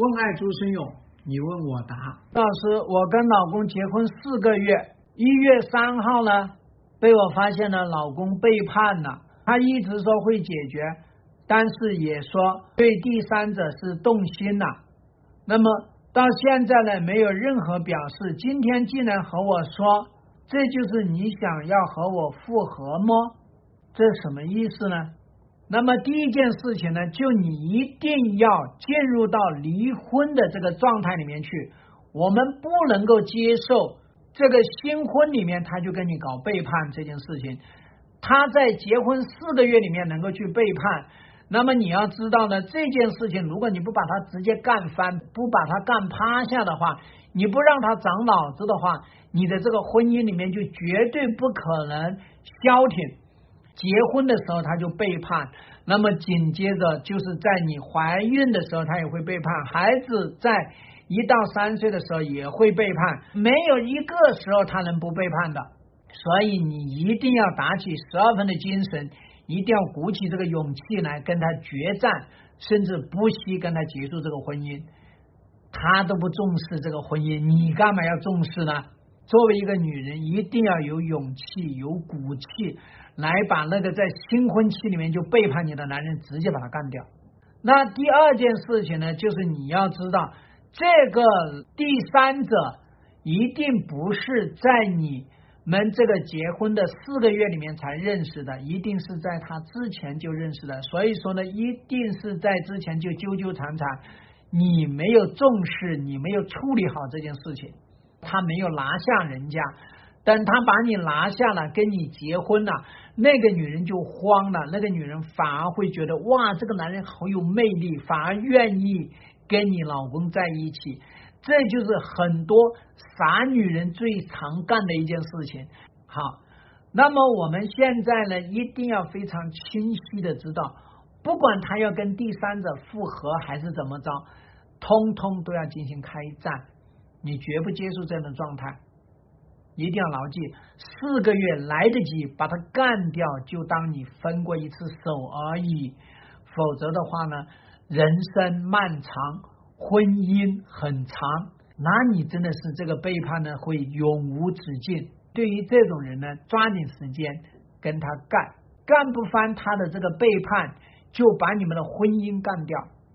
问爱诸生友，你问我答。老师，我跟老公结婚4个月，1月3号呢，被我发现了老公背叛了。他一直说会解决，但是也说对第三者是动心了。那么到现在呢，没有任何表示。今天竟然和我说，这就是你想要和我复合吗？这什么意思呢？那么第一件事情呢，就你一定要进入到离婚的这个状态里面去。我们不能够接受这个新婚里面他就跟你搞背叛这件事情。他在结婚4个月里面能够去背叛，那么你要知道呢，这件事情如果你不把它直接干翻，不把它干趴下的话，你不让它长脑子的话，你的这个婚姻里面就绝对不可能消停。结婚的时候他就背叛，那么紧接着就是在你怀孕的时候他也会背叛，孩子在1到3岁的时候也会背叛，没有一个时候他能不背叛的。所以你一定要打起12分的精神，一定要鼓起这个勇气来跟他决战，甚至不惜跟他结束这个婚姻。他都不重视这个婚姻，你干嘛要重视呢？作为一个女人，一定要有勇气有骨气，来把那个在新婚期里面就背叛你的男人直接把他干掉。那第二件事情呢，就是你要知道这个第三者一定不是在你们这个结婚的4个月里面才认识的，一定是在他之前就认识的。所以说呢，一定是在之前就纠纠缠缠，你没有重视，你没有处理好这件事情，他没有拿下人家。等他把你拿下了，跟你结婚了，那个女人就慌了，那个女人反而会觉得哇，这个男人好有魅力，反而愿意跟你老公在一起。这就是很多傻女人最常干的一件事情。好，那么我们现在呢，一定要非常清晰的知道，不管他要跟第三者复合还是怎么着，通通都要进行开战，你绝不接受这样的状态，一定要牢记。4个月来得及，把它干掉，就当你分过一次手而已。否则的话呢，人生漫长，婚姻很长，那你真的是这个背叛呢会永无止境。对于这种人呢，抓紧时间跟他干，干不翻他的这个背叛，就把你们的婚姻干掉。